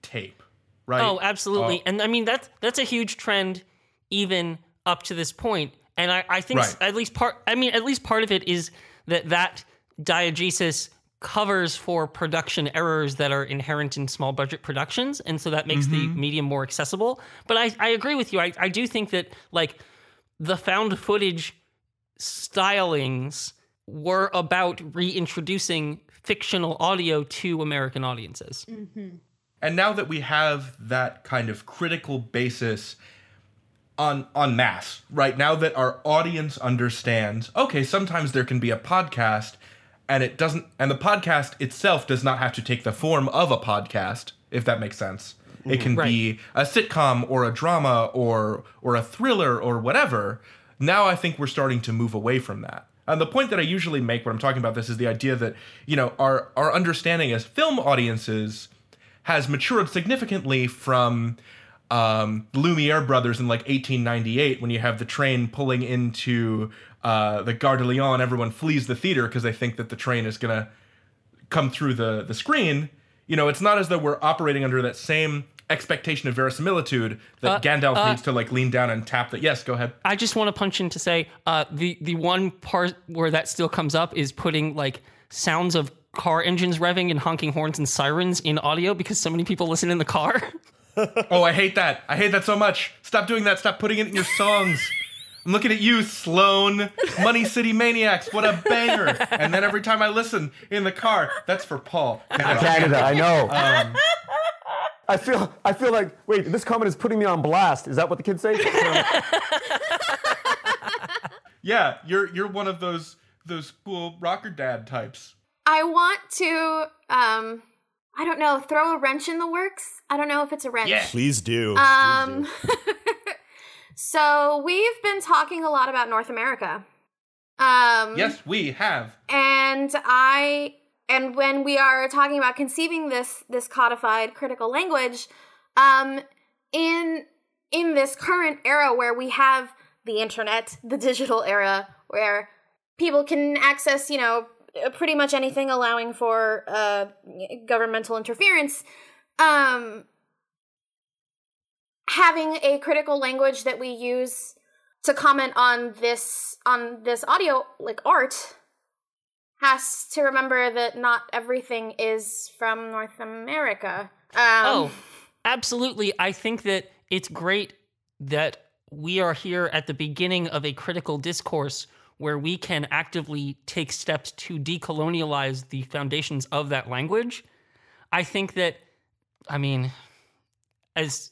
tape, right? Oh, absolutely. Uh, and I mean, that's, that's a huge trend even up to this point. And I, I think right. at least part, I mean, at least part of it is that that diegesis covers for production errors that are inherent in small budget productions. And so that makes mm-hmm. the medium more accessible. But I, I agree with you. I, I do think that like the found footage stylings were about reintroducing fictional audio to American audiences. Mm-hmm. And now that we have that kind of critical basis on on mass, right? Now that our audience understands, okay, sometimes there can be a podcast and it doesn't, and the podcast itself does not have to take the form of a podcast, if that makes sense. Mm-hmm. It can right. be a sitcom or a drama or or a thriller or whatever. Now I think we're starting to move away from that. And the point that I usually make when I'm talking about this is the idea that, you know, our, our understanding as film audiences has matured significantly from um, Lumiere Brothers in like eighteen ninety-eight when you have the train pulling into uh, the Gare de Lyon. Everyone flees the theater because they think that the train is going to come through the, the screen. You know, it's not as though we're operating under that same expectation of verisimilitude that uh, Gandalf uh, needs to like lean down and tap that. Yes, go ahead. I just want to punch in to say uh, the the one part where that still comes up is putting like sounds of car engines revving and honking horns and sirens in audio because so many people listen in the car. Oh, I hate that. I hate that so much. Stop doing that. Stop putting it in your songs. I'm looking at you, Sloan. Money City Maniacs. What a banger. And then every time I listen in the car, that's for Paul. Canada, I know. Um, I feel I feel like, wait, this comment is putting me on blast. Is that what the kids say? Yeah, you're you're one of those those cool rocker dad types. I want to, um, I don't know, throw a wrench in the works. I don't know if it's a wrench. Yeah. Please do. Um, Please do. So we've been talking a lot about North America. Um, yes, we have. And I... And when we are talking about conceiving this this codified critical language, um, in in this current era where we have the internet, the digital era, where people can access, you know, pretty much anything, allowing for uh, governmental interference, um, having a critical language that we use to comment on this on this audio like art has to remember that not everything is from North America. Um, oh, absolutely. I think that it's great that we are here at the beginning of a critical discourse where we can actively take steps to decolonialize the foundations of that language. I think that, I mean, as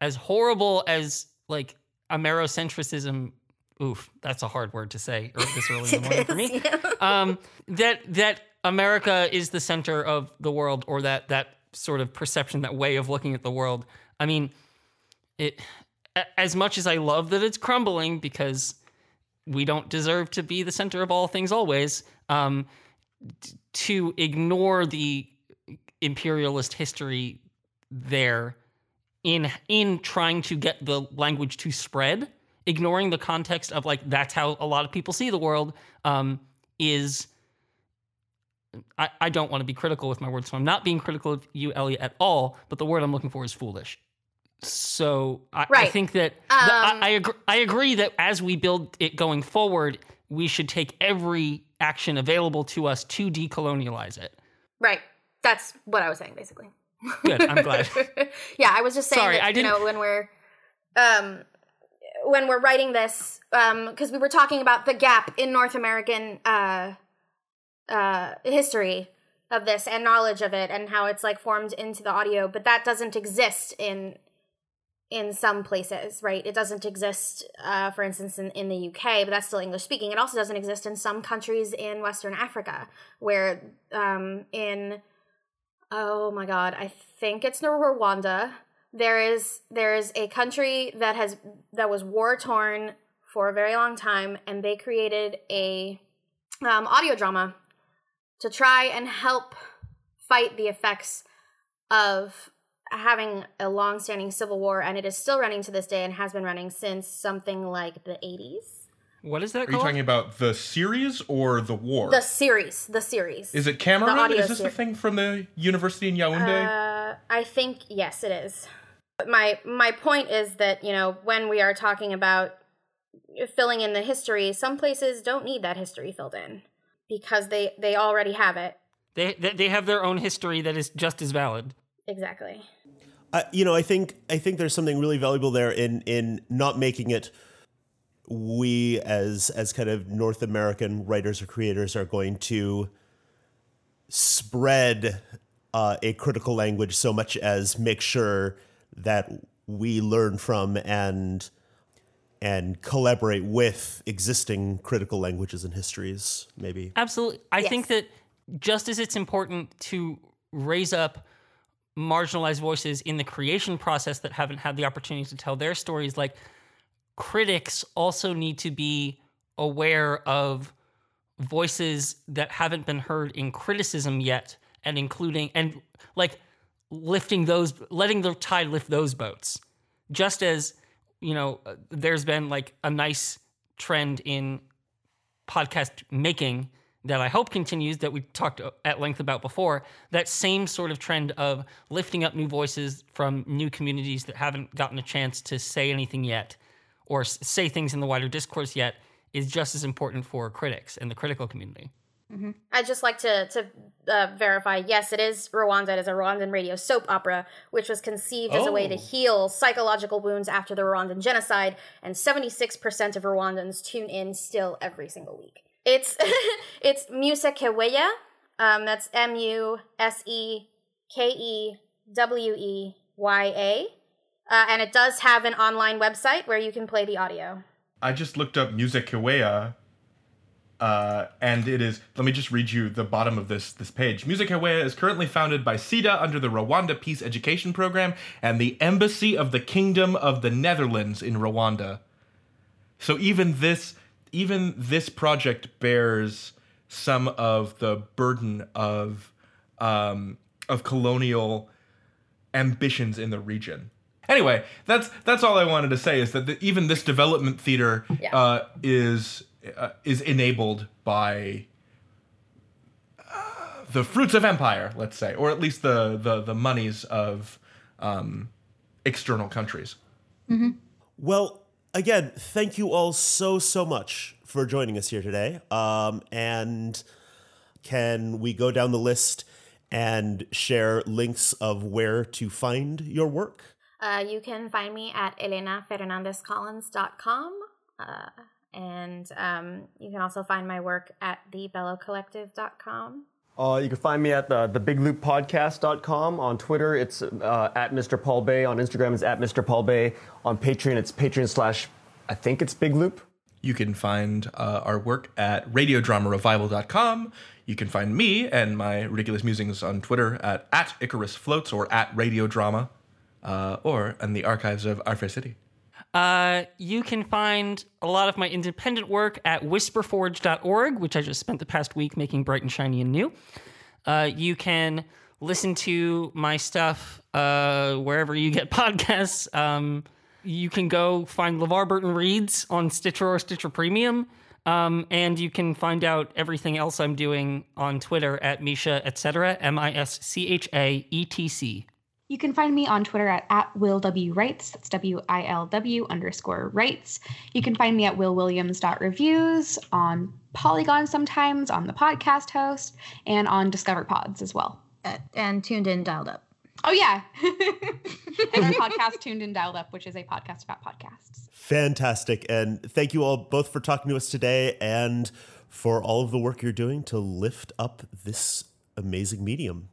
as horrible as, like, Amerocentrism, oof, that's a hard word to say this early in the morning for me. Um, that that America is the center of the world, or that that sort of perception, that way of looking at the world. I mean, it. As much as I love that it's crumbling because we don't deserve to be the center of all things always, um, to ignore the imperialist history there in in trying to get the language to spread, ignoring the context of, like, that's how a lot of people see the world, um, is, I, I don't want to be critical with my words, so I'm not being critical of you, Elliot, at all, but the word I'm looking for is foolish. So I, right. I think that, um, the, I, I, agree, I agree that as we build it going forward, we should take every action available to us to decolonialize it. Right. That's what I was saying, basically. Good, I'm glad. Yeah, I was just saying, Sorry, that, I didn't... you know, when we're... Um, when we're writing this, because um, we were talking about the gap in North American uh, uh, history of this and knowledge of it and how it's, like, formed into the audio, but that doesn't exist in in some places, right? It doesn't exist, uh, for instance, in, in the U K, but that's still English-speaking. It also doesn't exist in some countries in Western Africa, where um, in, oh my God, I think it's Rwanda, There is there is a country that has that was war torn for a very long time, and they created a um, audio drama to try and help fight the effects of having a long-standing civil war, and it is still running to this day and has been running since something like the eighties. What is that Are called? Are you talking about the series or the war? The series. The series. Is it Cameron? Is this series. The thing from the university in Yaoundé? Uh, I think, yes, it is. But my, my point is that, you know, when we are talking about filling in the history, some places don't need that history filled in because they, they already have it. They They have their own history that is just as valid. Exactly. Uh, you know, I think I think there's something really valuable there in in not making it we as as kind of North American writers or creators are going to spread uh, a critical language so much as make sure that we learn from and and collaborate with existing critical languages and histories, maybe. Absolutely. I yes. think that just as it's important to raise up marginalized voices in the creation process that haven't had the opportunity to tell their stories, like critics also need to be aware of voices that haven't been heard in criticism yet, and including and like lifting those, letting the tide lift those boats. Just as, you know, there's been like a nice trend in podcast making that I hope continues, that we talked at length about before, that same sort of trend of lifting up new voices from new communities that haven't gotten a chance to say anything yet or say things in the wider discourse yet is just as important for critics and the critical community. Mm-hmm. I'd just like to, to uh, verify, yes, it is Rwanda. It is a Rwandan radio soap opera, which was conceived oh. as a way to heal psychological wounds after the Rwandan genocide, and seventy-six percent of Rwandans tune in still every single week. It's it's Musekeweya. Um, that's M U S E K E W E Y A. Uh, and it does have an online website where you can play the audio. I just looked up Musekeweya, uh, and it is, let me just read you the bottom of this, this page. Musekeweya is currently founded by SIDA under the Rwanda Peace Education Program and the Embassy of the Kingdom of the Netherlands in Rwanda. So even this... Even this project bears some of the burden of um, of colonial ambitions in the region. Anyway, that's that's all I wanted to say is that the, even this development theater yeah. uh, is uh, is enabled by uh, the fruits of empire, let's say, or at least the the, the monies of um, external countries. Mm-hmm. Well. Again, thank you all so, so much for joining us here today. Um, and can we go down the list and share links of where to find your work? Uh, you can find me at elena fernandez collins dot com. Uh, and um, you can also find my work at the bellow collective dot com. Uh, you can find me at the, the big loop podcast dot com. On Twitter, it's uh, at Mister Paul Bay. On Instagram, it's at Mister Paul Bay. On Patreon, it's Patreon slash, I think it's Big Loop. You can find uh, our work at radio drama revival dot com. You can find me and my ridiculous musings on Twitter at, at Icarus Floats or at Radio Drama, uh, or in the archives of Our Fair City. Uh, you can find a lot of my independent work at whisper forge dot org, which I just spent the past week making bright and shiny and new. Uh, you can listen to my stuff uh, wherever you get podcasts. Um, you can go find LeVar Burton Reads on Stitcher or Stitcher Premium. Um, and you can find out everything else I'm doing on Twitter at Misha, et cetera, M I S C H A E T C. You can find me on Twitter at, at Will W Writes. That's W I L W underscore Writes. You can find me at will williams dot reviews, on Polygon sometimes, on the podcast host, and on Discover Pods as well. Uh, and Tuned In Dialed Up. Oh, yeah. And our podcast, Tuned In Dialed Up, which is a podcast about podcasts. Fantastic. And thank you all both for talking to us today and for all of the work you're doing to lift up this amazing medium.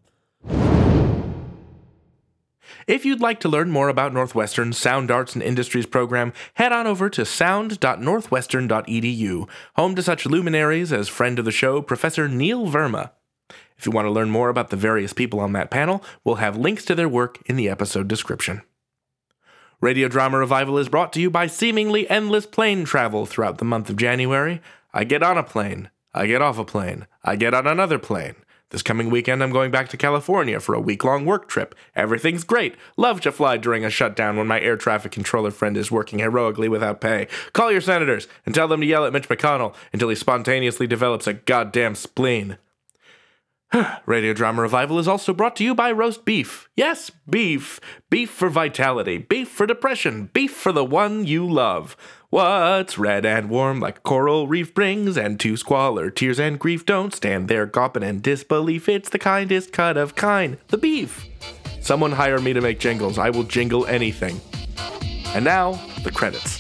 If you'd like to learn more about Northwestern's Sound Arts and Industries program, head on over to sound dot northwestern dot e d u, home to such luminaries as friend of the show, Professor Neil Verma. If you want to learn more about the various people on that panel, we'll have links to their work in the episode description. Radio Drama Revival is brought to you by seemingly endless plane travel throughout the month of January. I get on a plane. I get off a plane. I get on another plane. This coming weekend, I'm going back to California for a week-long work trip. Everything's great. Love to fly during a shutdown when my air traffic controller friend is working heroically without pay. Call your senators and tell them to yell at Mitch McConnell until he spontaneously develops a goddamn spleen. Radio Drama Revival is also brought to you by roast beef. Yes, beef. Beef for vitality. Beef for depression. Beef for the one you love. What's red and warm like coral reef brings, and to squalor, tears and grief don't stand there gawping in disbelief. It's the kindest cut of kind. The beef. Someone hire me to make jingles. I will jingle anything. And now, the credits.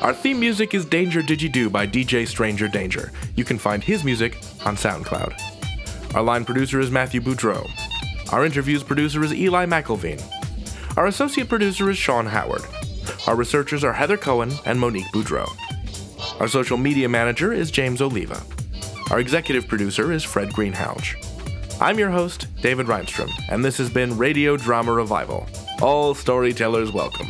Our theme music is Danger Did You Do by D J Stranger Danger. You can find his music on SoundCloud. Our line producer is Matthew Boudreau. Our interviews producer is Eli McElveen. Our associate producer is Sean Howard. Our researchers are Heather Cohen and Monique Boudreau. Our social media manager is James Oliva. Our executive producer is Fred Greenhalgh. I'm your host, David Reinstrom, and this has been Radio Drama Revival. All storytellers welcome.